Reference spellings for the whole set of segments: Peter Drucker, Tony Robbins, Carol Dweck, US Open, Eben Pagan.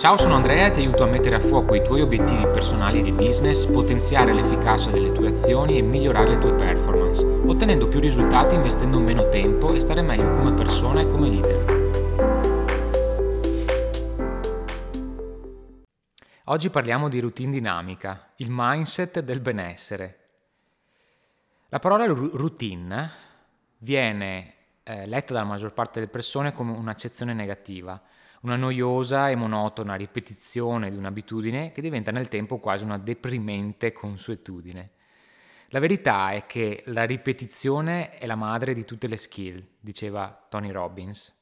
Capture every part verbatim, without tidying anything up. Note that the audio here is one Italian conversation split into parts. Ciao, sono Andrea e ti aiuto a mettere a fuoco i tuoi obiettivi personali e di business, potenziare l'efficacia delle tue azioni e migliorare le tue performance, ottenendo più risultati investendo meno tempo e stare meglio come persona e come leader. Oggi parliamo di routine dinamica, il mindset del benessere. La parola routine viene eh, letta dalla maggior parte delle persone come un'accezione negativa, una noiosa e monotona ripetizione di un'abitudine che diventa nel tempo quasi una deprimente consuetudine. La verità è che la ripetizione è la madre di tutte le skill, diceva Tony Robbins.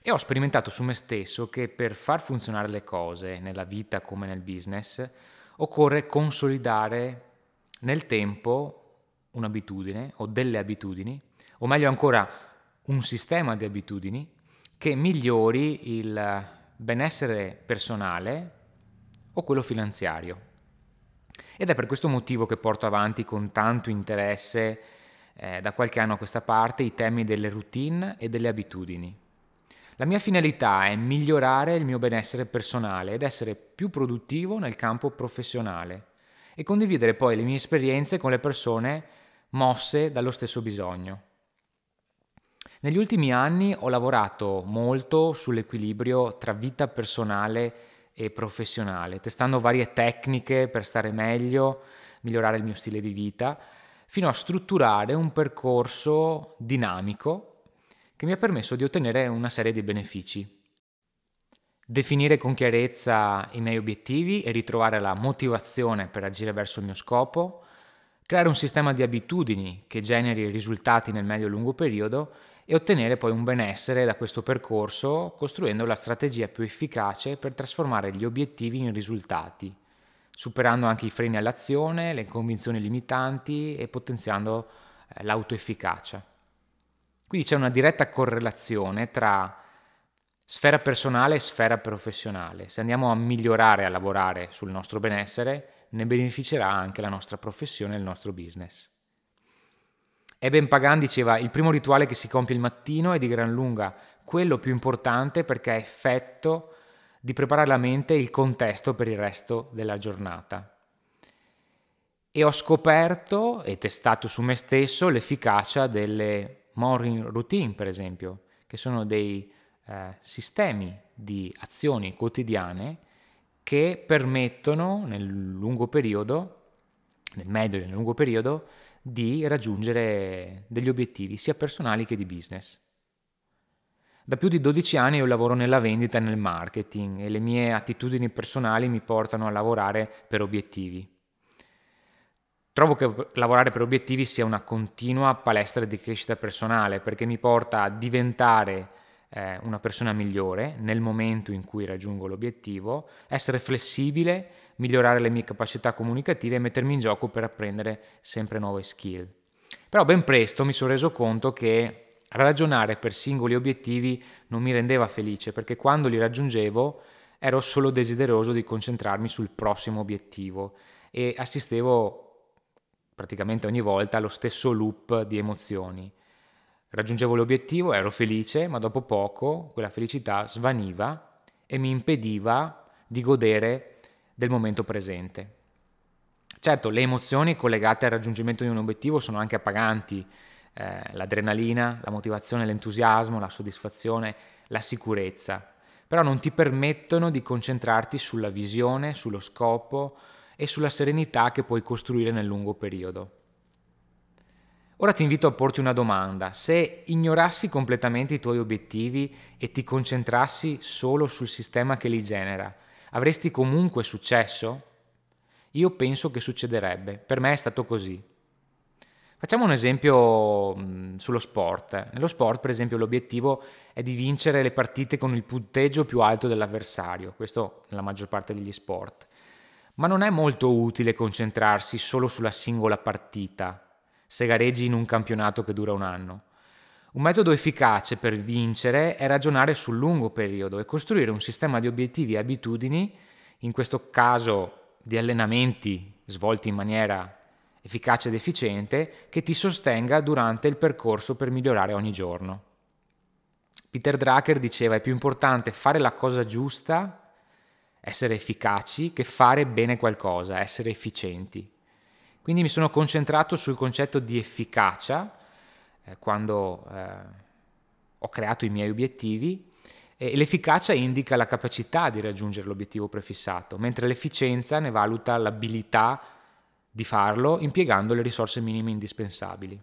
E ho sperimentato su me stesso che per far funzionare le cose nella vita come nel business occorre consolidare nel tempo un'abitudine o delle abitudini, o meglio ancora un sistema di abitudini che migliori il benessere personale o quello finanziario. Ed è per questo motivo che porto avanti con tanto interesse eh, da qualche anno a questa parte i temi delle routine e delle abitudini. La mia finalità è migliorare il mio benessere personale ed essere più produttivo nel campo professionale e condividere poi le mie esperienze con le persone mosse dallo stesso bisogno. Negli ultimi anni ho lavorato molto sull'equilibrio tra vita personale e professionale, testando varie tecniche per stare meglio, migliorare il mio stile di vita, fino a strutturare un percorso dinamico che mi ha permesso di ottenere una serie di benefici. Definire con chiarezza i miei obiettivi e ritrovare la motivazione per agire verso il mio scopo, creare un sistema di abitudini che generi risultati nel medio e lungo periodo e ottenere poi un benessere da questo percorso costruendo la strategia più efficace per trasformare gli obiettivi in risultati, superando anche i freni all'azione, le convinzioni limitanti e potenziando l'autoefficacia. Quindi c'è una diretta correlazione tra sfera personale e sfera professionale. Se andiamo a migliorare, a lavorare sul nostro benessere, ne beneficerà anche la nostra professione e il nostro business. Eben Pagan diceva: il primo rituale che si compie il mattino è di gran lunga quello più importante perché ha effetto di preparare la mente e il contesto per il resto della giornata. E ho scoperto e testato su me stesso l'efficacia delle morning routine, per esempio, che sono dei eh, sistemi di azioni quotidiane che permettono nel lungo periodo, nel medio e nel lungo periodo, di raggiungere degli obiettivi sia personali che di business. Da più di dodici anni io lavoro nella vendita e nel marketing e le mie attitudini personali mi portano a lavorare per obiettivi. Trovo che lavorare per obiettivi sia una continua palestra di crescita personale perché mi porta a diventare una persona migliore nel momento in cui raggiungo l'obiettivo, essere flessibile, migliorare le mie capacità comunicative e mettermi in gioco per apprendere sempre nuove skill. Però ben presto mi sono reso conto che ragionare per singoli obiettivi non mi rendeva felice, perché quando li raggiungevo ero solo desideroso di concentrarmi sul prossimo obiettivo e assistevo praticamente ogni volta allo stesso loop di emozioni. Raggiungevo l'obiettivo, ero felice, ma dopo poco quella felicità svaniva e mi impediva di godere del momento presente. Certo, le emozioni collegate al raggiungimento di un obiettivo sono anche appaganti, eh, l'adrenalina, la motivazione, l'entusiasmo, la soddisfazione, la sicurezza, però non ti permettono di concentrarti sulla visione, sullo scopo e sulla serenità che puoi costruire nel lungo periodo. Ora ti invito a porti una domanda: se ignorassi completamente i tuoi obiettivi e ti concentrassi solo sul sistema che li genera, avresti comunque successo? Io penso che succederebbe, per me è stato così. Facciamo un esempio mh, sullo sport. Nello sport, per esempio, l'obiettivo è di vincere le partite con il punteggio più alto dell'avversario, questo nella maggior parte degli sport. Ma non è molto utile concentrarsi solo sulla singola partita, se gareggi in un campionato che dura un anno. Un metodo efficace per vincere è ragionare sul lungo periodo e costruire un sistema di obiettivi e abitudini, in questo caso di allenamenti svolti in maniera efficace ed efficiente, che ti sostenga durante il percorso per migliorare ogni giorno. Peter Drucker diceva: è più importante fare la cosa giusta essere efficaci che fare bene qualcosa, essere efficienti. Quindi mi sono concentrato sul concetto di efficacia eh, quando eh, ho creato i miei obiettivi, e l'efficacia indica la capacità di raggiungere l'obiettivo prefissato, mentre l'efficienza ne valuta l'abilità di farlo impiegando le risorse minime indispensabili.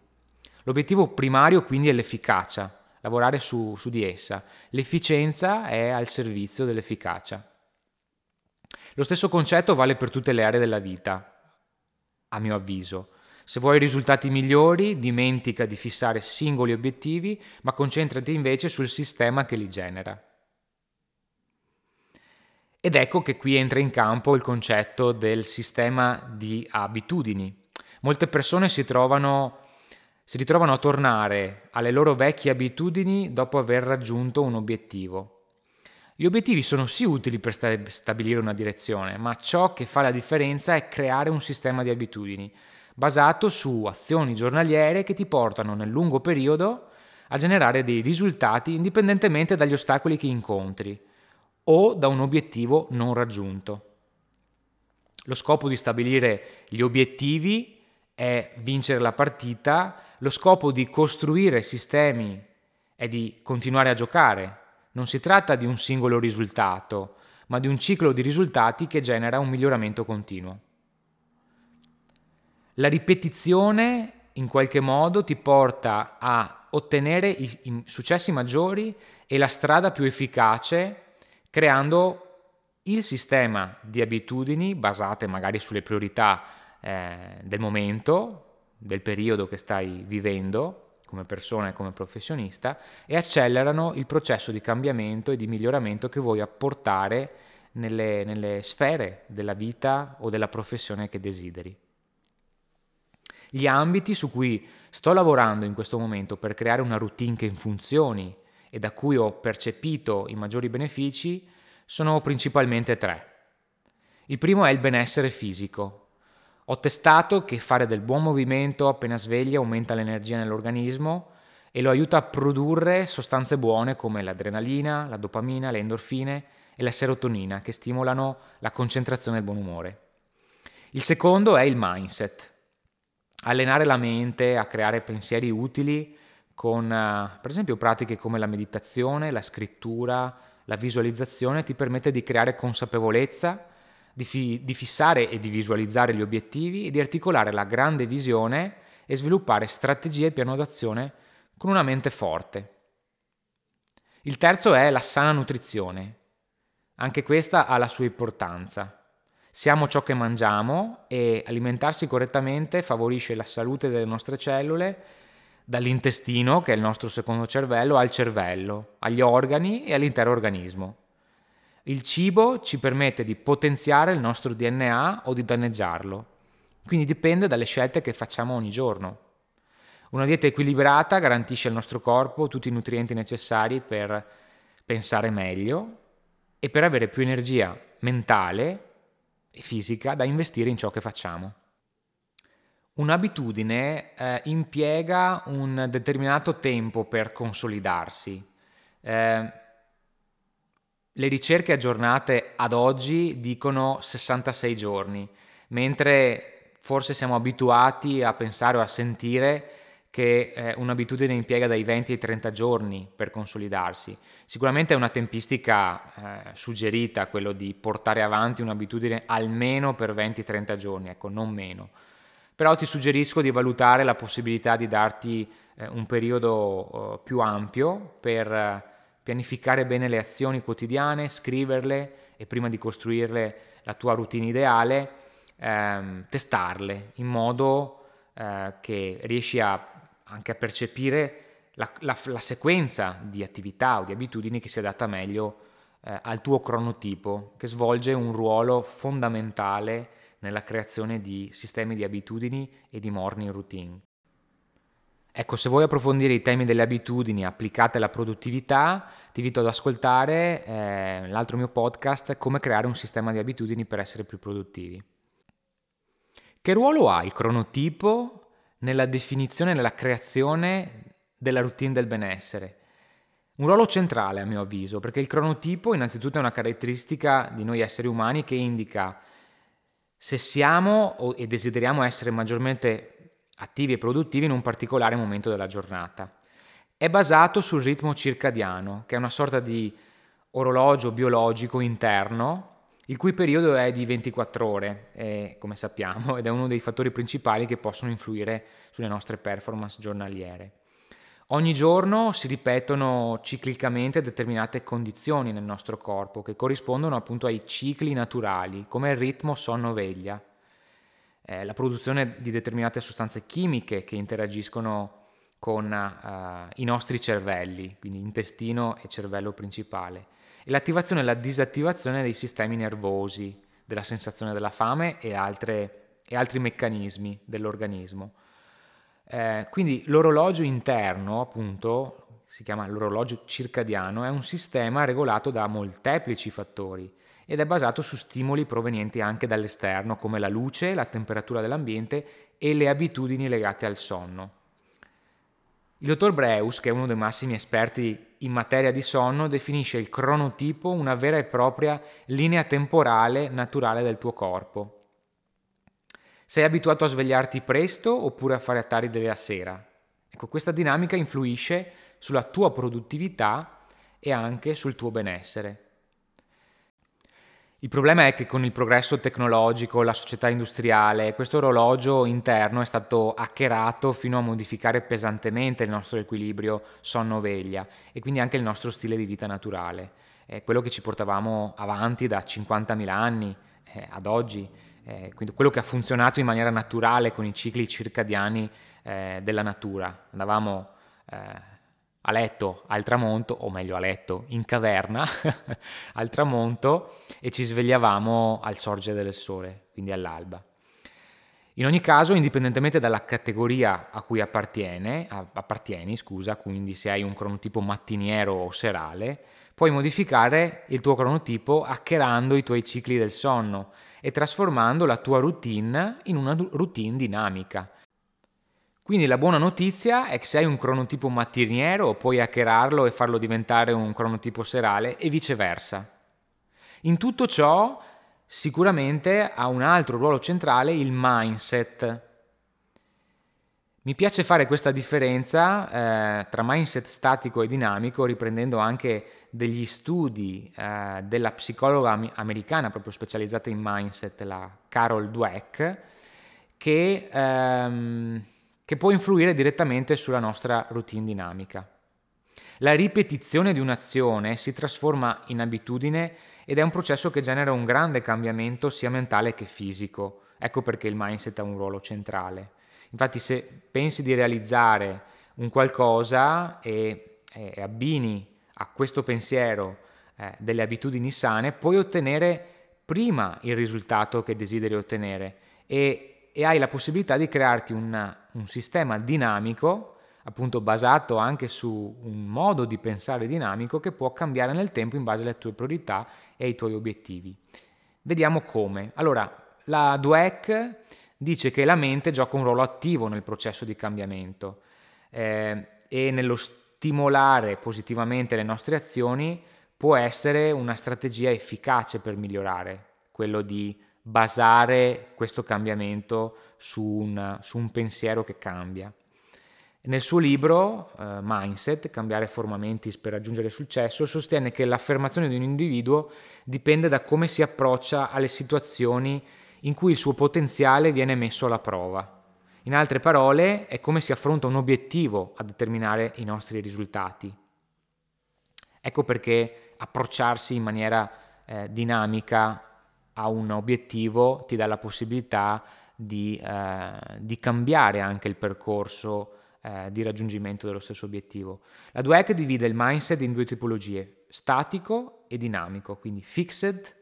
L'obiettivo primario quindi è l'efficacia, lavorare su, su di essa. L'efficienza è al servizio dell'efficacia. Lo stesso concetto vale per tutte le aree della vita, a mio avviso. Se vuoi risultati migliori, dimentica di fissare singoli obiettivi, ma concentrati invece sul sistema che li genera. Ed ecco che qui entra in campo il concetto del sistema di abitudini. Molte persone si trovano, si ritrovano a tornare alle loro vecchie abitudini dopo aver raggiunto un obiettivo. Gli obiettivi sono sì utili per sta- stabilire una direzione, ma ciò che fa la differenza è creare un sistema di abitudini basato su azioni giornaliere che ti portano nel lungo periodo a generare dei risultati indipendentemente dagli ostacoli che incontri o da un obiettivo non raggiunto. Lo scopo di stabilire gli obiettivi è vincere la partita, lo scopo di costruire sistemi è di continuare a giocare. Non si tratta di un singolo risultato, ma di un ciclo di risultati che genera un miglioramento continuo. La ripetizione, in qualche modo, ti porta a ottenere i successi maggiori e la strada più efficace, creando il sistema di abitudini basate magari sulle priorità eh, del momento, del periodo che stai vivendo, come persona e come professionista, e accelerano il processo di cambiamento e di miglioramento che vuoi apportare nelle, nelle sfere della vita o della professione che desideri. Gli ambiti su cui sto lavorando in questo momento per creare una routine che funzioni e da cui ho percepito i maggiori benefici sono principalmente tre. Il primo è il benessere fisico. Ho testato che fare del buon movimento appena sveglia aumenta l'energia nell'organismo e lo aiuta a produrre sostanze buone come l'adrenalina, la dopamina, le endorfine e la serotonina che stimolano la concentrazione e il buon umore. Il secondo è il mindset. Allenare la mente a creare pensieri utili con, per esempio, pratiche come la meditazione, la scrittura, la visualizzazione ti permette di creare consapevolezza, Di, fi- di fissare e di visualizzare gli obiettivi e di articolare la grande visione e sviluppare strategie e piano d'azione con una mente forte. Il terzo è la sana nutrizione. Anche questa ha la sua importanza. Siamo ciò che mangiamo e alimentarsi correttamente favorisce la salute delle nostre cellule, dall'intestino, che è il nostro secondo cervello, al cervello, agli organi e all'intero organismo. Il cibo ci permette di potenziare il nostro D N A o di danneggiarlo, quindi dipende dalle scelte che facciamo ogni giorno. Una dieta equilibrata garantisce al nostro corpo tutti i nutrienti necessari per pensare meglio e per avere più energia mentale e fisica da investire in ciò che facciamo. Un'abitudine eh, impiega un determinato tempo per consolidarsi. Eh, Le ricerche aggiornate ad oggi dicono sessantasei giorni, mentre forse siamo abituati a pensare o a sentire che eh, un'abitudine impiega dai venti ai trenta giorni per consolidarsi. Sicuramente è una tempistica eh, suggerita, quello di portare avanti un'abitudine almeno per venti trenta giorni, ecco, non meno. Però ti suggerisco di valutare la possibilità di darti eh, un periodo eh, più ampio per eh, pianificare bene le azioni quotidiane, scriverle e prima di costruirle la tua routine ideale, ehm, testarle in modo eh, che riesci a, anche a percepire la, la, la sequenza di attività o di abitudini che si adatta meglio eh, al tuo cronotipo, che svolge un ruolo fondamentale nella creazione di sistemi di abitudini e di morning routine. Ecco, se vuoi approfondire i temi delle abitudini applicate alla produttività, ti invito ad ascoltare eh, l'altro mio podcast, Come creare un sistema di abitudini per essere più produttivi. Che ruolo ha il cronotipo nella definizione e nella creazione della routine del benessere? Un ruolo centrale, a mio avviso, perché il cronotipo innanzitutto è una caratteristica di noi esseri umani che indica se siamo e desideriamo essere maggiormente attivi e produttivi in un particolare momento della giornata. È basato sul ritmo circadiano, che è una sorta di orologio biologico interno, il cui periodo è di ventiquattro ore, eh, come sappiamo, ed è uno dei fattori principali che possono influire sulle nostre performance giornaliere. Ogni giorno si ripetono ciclicamente determinate condizioni nel nostro corpo che corrispondono appunto ai cicli naturali, come il ritmo sonno-veglia, eh, la produzione di determinate sostanze chimiche che interagiscono con uh, i nostri cervelli, quindi intestino e cervello principale, e l'attivazione e la disattivazione dei sistemi nervosi, della sensazione della fame e, altre, e altri meccanismi dell'organismo. Eh, quindi l'orologio interno, appunto, si chiama l'orologio circadiano, è un sistema regolato da molteplici fattori ed è basato su stimoli provenienti anche dall'esterno, come la luce, la temperatura dell'ambiente e le abitudini legate al sonno. Il dottor Breus, che è uno dei massimi esperti in materia di sonno, definisce il cronotipo una vera e propria linea temporale naturale del tuo corpo. Sei abituato a svegliarti presto oppure a fare a tardi della sera? Ecco, questa dinamica influisce sulla tua produttività e anche sul tuo benessere. Il problema è che con il progresso tecnologico, la società industriale, questo orologio interno è stato hackerato fino a modificare pesantemente il nostro equilibrio sonno-veglia e quindi anche il nostro stile di vita naturale. È quello che ci portavamo avanti da cinquantamila anni eh, ad oggi, eh, quindi quello che ha funzionato in maniera naturale con i cicli circadiani eh, della natura. Andavamo Eh, a letto al tramonto, o meglio a letto in caverna al tramonto, e ci svegliavamo al sorgere del sole, quindi all'alba. In ogni caso, indipendentemente dalla categoria a cui appartiene, a, appartieni, scusa, quindi se hai un cronotipo mattiniero o serale, puoi modificare il tuo cronotipo hackerando i tuoi cicli del sonno e trasformando la tua routine in una routine dinamica. Quindi la buona notizia è che se hai un cronotipo mattiniero puoi hackerarlo e farlo diventare un cronotipo serale e viceversa. In tutto ciò sicuramente ha un altro ruolo centrale il mindset. Mi piace fare questa differenza eh, tra mindset statico e dinamico, riprendendo anche degli studi eh, della psicologa americana proprio specializzata in mindset, la Carol Dweck, che... Ehm, che può influire direttamente sulla nostra routine dinamica. La ripetizione di un'azione si trasforma in abitudine ed è un processo che genera un grande cambiamento sia mentale che fisico. Ecco perché il mindset ha un ruolo centrale. Infatti, se pensi di realizzare un qualcosa e, e abbini a questo pensiero eh, delle abitudini sane, puoi ottenere prima il risultato che desideri ottenere e e hai la possibilità di crearti un, un sistema dinamico, appunto basato anche su un modo di pensare dinamico che può cambiare nel tempo in base alle tue priorità e ai tuoi obiettivi. Vediamo come. Allora, la Dweck dice che la mente gioca un ruolo attivo nel processo di cambiamento eh, e nello stimolare positivamente le nostre azioni può essere una strategia efficace per migliorare, quello di basare questo cambiamento su un, su un pensiero che cambia. Nel suo libro eh, Mindset, Cambiare Forma Mentis per raggiungere successo, sostiene che l'affermazione di un individuo dipende da come si approccia alle situazioni in cui il suo potenziale viene messo alla prova. In altre parole, è come si affronta un obiettivo a determinare i nostri risultati. Ecco perché approcciarsi in maniera eh, dinamica a un obiettivo ti dà la possibilità di, eh, di cambiare anche il percorso eh, di raggiungimento dello stesso obiettivo. La Dweck divide il mindset in due tipologie, statico e dinamico, quindi fixed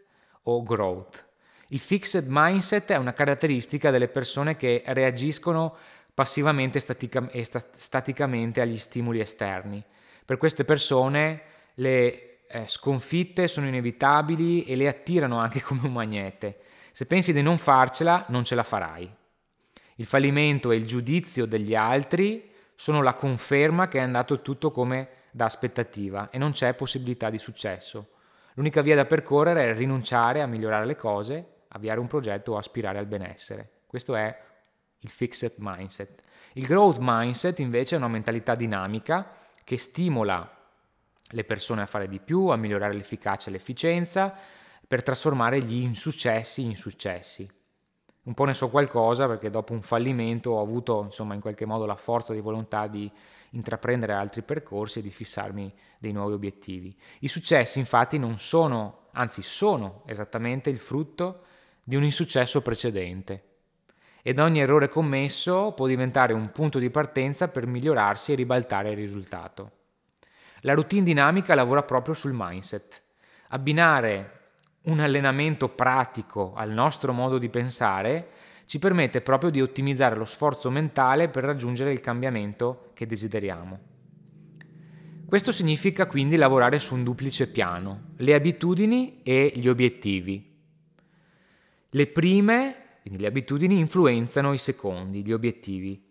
o growth. Il fixed mindset è una caratteristica delle persone che reagiscono passivamente statica- e sta- staticamente agli stimoli esterni. Per queste persone le sconfitte sono inevitabili e le attirano anche come un magnete. Se pensi di non farcela, non ce la farai. Il fallimento e il giudizio degli altri sono la conferma che è andato tutto come da aspettativa e non c'è possibilità di successo. L'unica via da percorrere è rinunciare a migliorare le cose, avviare un progetto o aspirare al benessere. Questo è il fixed mindset. Il growth mindset invece è una mentalità dinamica che stimola le persone a fare di più, a migliorare l'efficacia e l'efficienza per trasformare gli insuccessi in successi. Un po' ne so qualcosa perché dopo un fallimento ho avuto insomma in qualche modo la forza di volontà di intraprendere altri percorsi e di fissarmi dei nuovi obiettivi. I successi infatti non sono, anzi sono esattamente il frutto di un insuccesso precedente. Ed ogni errore commesso può diventare un punto di partenza per migliorarsi e ribaltare il risultato. La routine dinamica lavora proprio sul mindset. Abbinare un allenamento pratico al nostro modo di pensare ci permette proprio di ottimizzare lo sforzo mentale per raggiungere il cambiamento che desideriamo. Questo significa quindi lavorare su un duplice piano, le abitudini e gli obiettivi. Le prime Quindi le abitudini influenzano i secondi, gli obiettivi.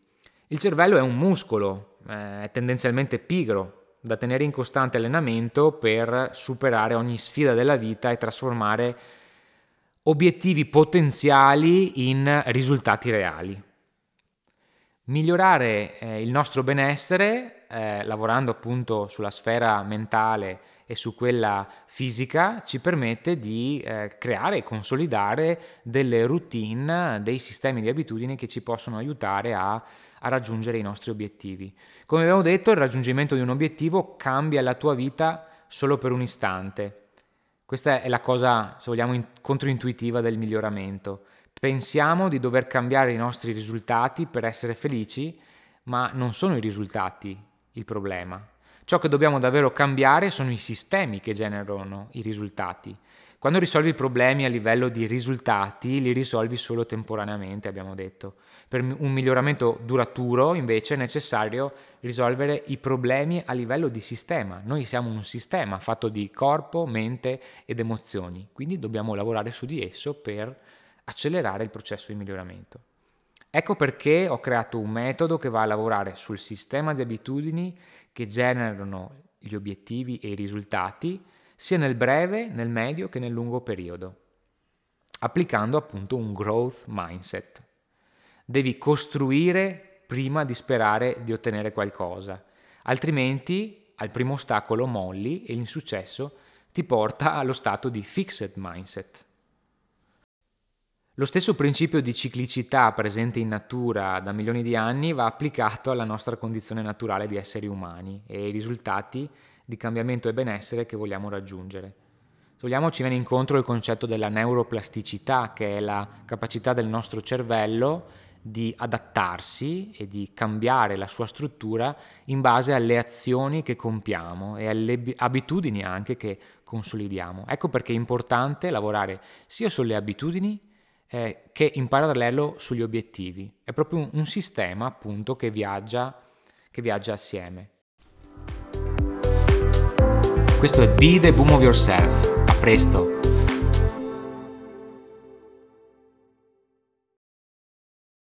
Il cervello è un muscolo, è tendenzialmente pigro, da tenere in costante allenamento per superare ogni sfida della vita e trasformare obiettivi potenziali in risultati reali. Migliorare eh, il nostro benessere, eh, lavorando appunto sulla sfera mentale e su quella fisica, ci permette di eh, creare e consolidare delle routine, dei sistemi di abitudini che ci possono aiutare a, a raggiungere i nostri obiettivi. Come abbiamo detto, il raggiungimento di un obiettivo cambia la tua vita solo per un istante. Questa è la cosa, se vogliamo, in- controintuitiva del miglioramento. Pensiamo di dover cambiare i nostri risultati per essere felici, ma non sono i risultati il problema. Ciò che dobbiamo davvero cambiare sono i sistemi che generano i risultati. Quando risolvi i problemi a livello di risultati, li risolvi solo temporaneamente, abbiamo detto. Per un miglioramento duraturo, invece, è necessario risolvere i problemi a livello di sistema. Noi siamo un sistema fatto di corpo, mente ed emozioni, quindi dobbiamo lavorare su di esso per accelerare il processo di miglioramento. Ecco perché ho creato un metodo che va a lavorare sul sistema di abitudini che generano gli obiettivi e i risultati sia nel breve, nel medio che nel lungo periodo, applicando appunto un growth mindset. Devi costruire prima di sperare di ottenere qualcosa, altrimenti al primo ostacolo molli e l'insuccesso ti porta allo stato di fixed mindset. Lo stesso principio di ciclicità presente in natura da milioni di anni va applicato alla nostra condizione naturale di esseri umani e ai risultati di cambiamento e benessere che vogliamo raggiungere. Se vogliamo, ci viene incontro il concetto della neuroplasticità, che è la capacità del nostro cervello di adattarsi e di cambiare la sua struttura in base alle azioni che compiamo e alle abitudini anche che consolidiamo. Ecco perché è importante lavorare sia sulle abitudini che in parallelo sugli obiettivi. È proprio un, un sistema appunto che viaggia, che viaggia assieme. Questo è Be the Boom of Yourself. A presto!